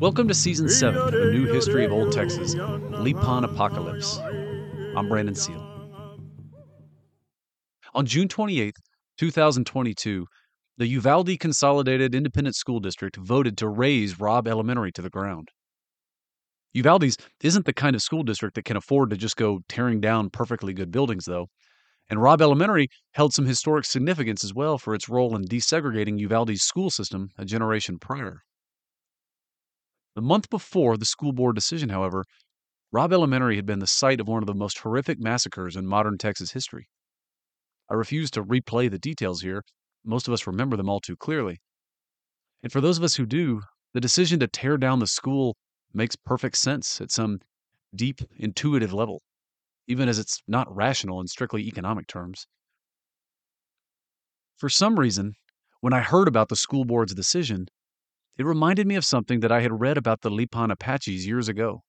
Welcome to Season 7 of A New History of Old Texas, Lipan Apocalypse. I'm Brandon Seal. On June 28, 2022, the Uvalde Consolidated Independent School District voted to raze Robb Elementary to the ground. Uvalde's isn't the kind of school district that can afford to just go tearing down perfectly good buildings, though, and Robb Elementary held some historic significance as well for its role in desegregating Uvalde's school system a generation prior. The month before the school board decision, however, Robb Elementary had been the site of one of the most horrific massacres in modern Texas history. I refuse to replay the details here. Most of us remember them all too clearly. And for those of us who do, the decision to tear down the school makes perfect sense at some deep, intuitive level, even as it's not rational in strictly economic terms. For some reason, when I heard about the school board's decision, it reminded me of something that I had read about the Lipan Apaches years ago.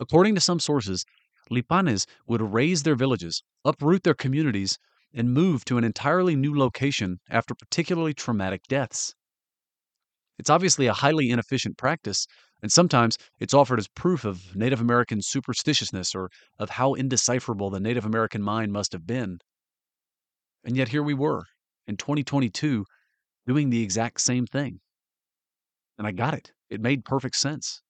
According to some sources, Lipanes would raze their villages, uproot their communities, and move to an entirely new location after particularly traumatic deaths. It's obviously a highly inefficient practice, and sometimes it's offered as proof of Native American superstitiousness or of how indecipherable the Native American mind must have been. And yet here we were, in 2022, doing the exact same thing. And I got it. It made perfect sense.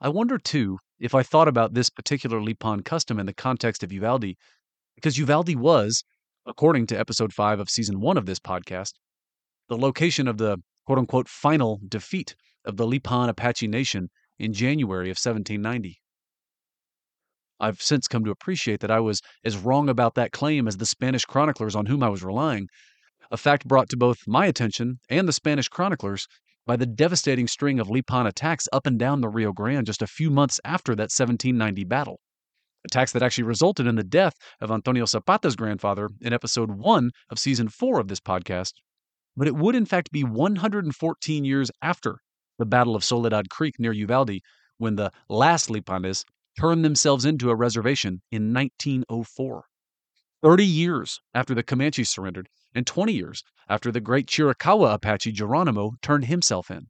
I wonder, too, if I thought about this particular Lipan custom in the context of Uvalde, because Uvalde was, according to Episode 5 of Season 1 of this podcast, the location of the quote-unquote final defeat of the Lipan Apache Nation in January of 1790. I've since come to appreciate that I was as wrong about that claim as the Spanish chroniclers on whom I was relying, a fact brought to both my attention and the Spanish chroniclers by the devastating string of Lipan attacks up and down the Rio Grande just a few months after that 1790 battle. Attacks that actually resulted in the death of Antonio Zapata's grandfather in Episode 1 of Season 4 of this podcast, but it would in fact be 114 years after the Battle of Soledad Creek near Uvalde when the last Lipanes turned themselves into a reservation in 1904, 30 years after the Comanche surrendered, and 20 years after the great Chiricahua Apache Geronimo turned himself in.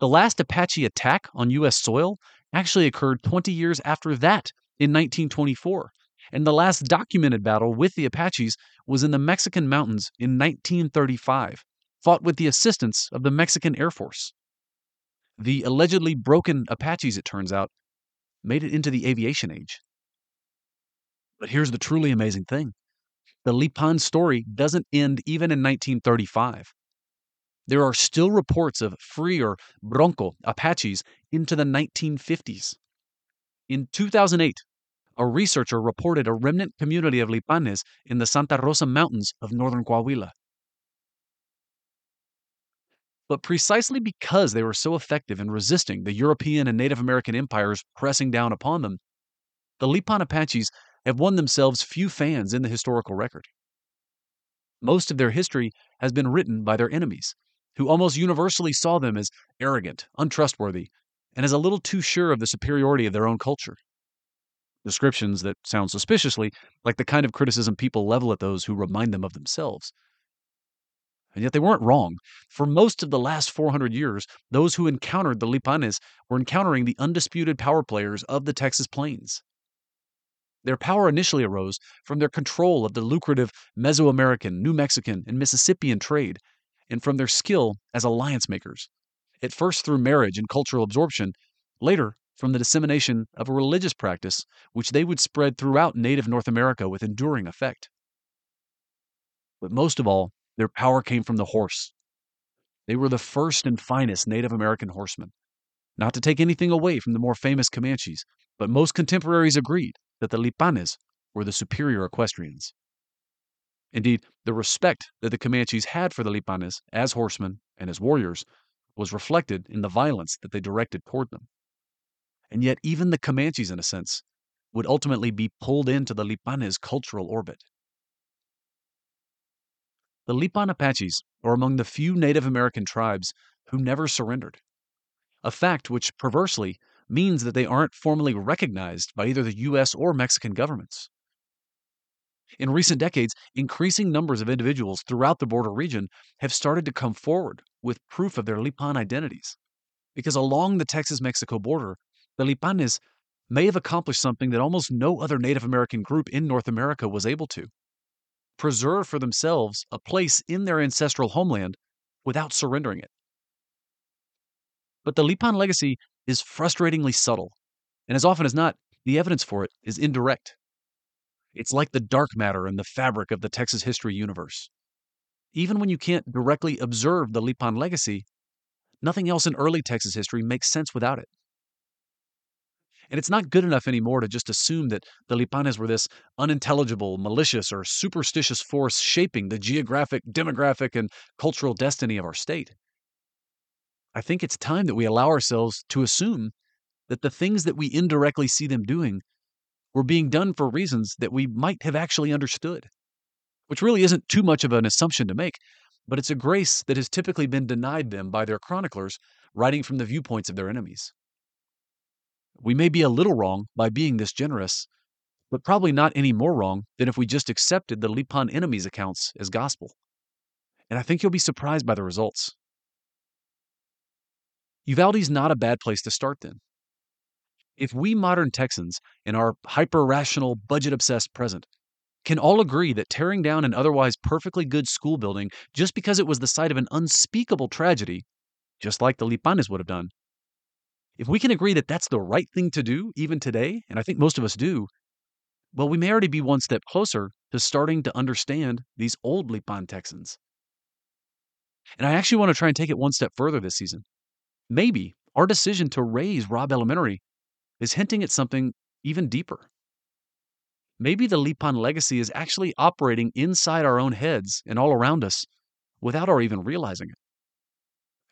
The last Apache attack on U.S. soil actually occurred 20 years after that in 1924, and the last documented battle with the Apaches was in the Mexican mountains in 1935, fought with the assistance of the Mexican Air Force. The allegedly broken Apaches, it turns out, made it into the aviation age. But here's the truly amazing thing. The Lipan story doesn't end even in 1935. There are still reports of free or bronco Apaches into the 1950s. In 2008, a researcher reported a remnant community of Lipanes in the Santa Rosa Mountains of northern Coahuila. But precisely because they were so effective in resisting the European and Native American empires pressing down upon them, the Lipan Apaches have won themselves few fans in the historical record. Most of their history has been written by their enemies, who almost universally saw them as arrogant, untrustworthy, and as a little too sure of the superiority of their own culture. Descriptions that sound suspiciously like the kind of criticism people level at those who remind them of themselves. And yet they weren't wrong. For most of the last 400 years, those who encountered the Lipanes were encountering the undisputed power players of the Texas plains. Their power initially arose from their control of the lucrative Mesoamerican, New Mexican, and Mississippian trade, and from their skill as alliance makers, at first through marriage and cultural absorption, later from the dissemination of a religious practice which they would spread throughout native North America with enduring effect. But most of all, their power came from the horse. They were the first and finest Native American horsemen. Not to take anything away from the more famous Comanches, but most contemporaries agreed that the Lipanes were the superior equestrians. Indeed, the respect that the Comanches had for the Lipanes as horsemen and as warriors was reflected in the violence that they directed toward them. And yet even the Comanches, in a sense, would ultimately be pulled into the Lipanes' cultural orbit. The Lipan Apaches are among the few Native American tribes who never surrendered, a fact which, perversely, means that they aren't formally recognized by either the U.S. or Mexican governments. In recent decades, increasing numbers of individuals throughout the border region have started to come forward with proof of their Lipan identities, because along the Texas-Mexico border, the Lipanes may have accomplished something that almost no other Native American group in North America was able to: preserve for themselves a place in their ancestral homeland without surrendering it. But the Lipan legacy is frustratingly subtle, and as often as not, the evidence for it is indirect. It's like the dark matter in the fabric of the Texas history universe. Even when you can't directly observe the Lipan legacy, nothing else in early Texas history makes sense without it. And it's not good enough anymore to just assume that the Lipanes were this unintelligible, malicious, or superstitious force shaping the geographic, demographic, and cultural destiny of our state. I think it's time that we allow ourselves to assume that the things that we indirectly see them doing were being done for reasons that we might have actually understood, which really isn't too much of an assumption to make, but it's a grace that has typically been denied them by their chroniclers writing from the viewpoints of their enemies. We may be a little wrong by being this generous, but probably not any more wrong than if we just accepted the Lipan enemies' accounts as gospel. And I think you'll be surprised by the results. Uvalde's not a bad place to start, then. If we modern Texans, in our hyper-rational, budget-obsessed present, can all agree that tearing down an otherwise perfectly good school building just because it was the site of an unspeakable tragedy, just like the Lipanes would have done, if we can agree that that's the right thing to do even today, and I think most of us do, well, we may already be one step closer to starting to understand these old Lipan Texans. And I actually want to try and take it one step further this season. Maybe our decision to raise Robb Elementary is hinting at something even deeper. Maybe the Lipan legacy is actually operating inside our own heads and all around us without our even realizing it.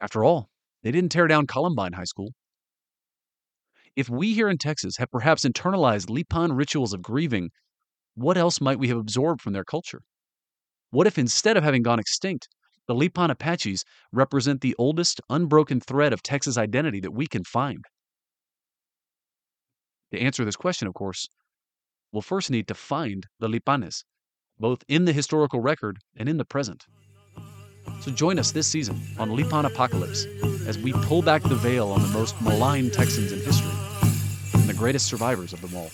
After all, they didn't tear down Columbine High School. If we here in Texas have perhaps internalized Lipan rituals of grieving, what else might we have absorbed from their culture? What if instead of having gone extinct, the Lipan Apaches represent the oldest unbroken thread of Texas identity that we can find? To answer this question, of course, we'll first need to find the Lipanes, both in the historical record and in the present. So join us this season on Lipan Apocalypse as we pull back the veil on the most maligned Texans in history and the greatest survivors of them all.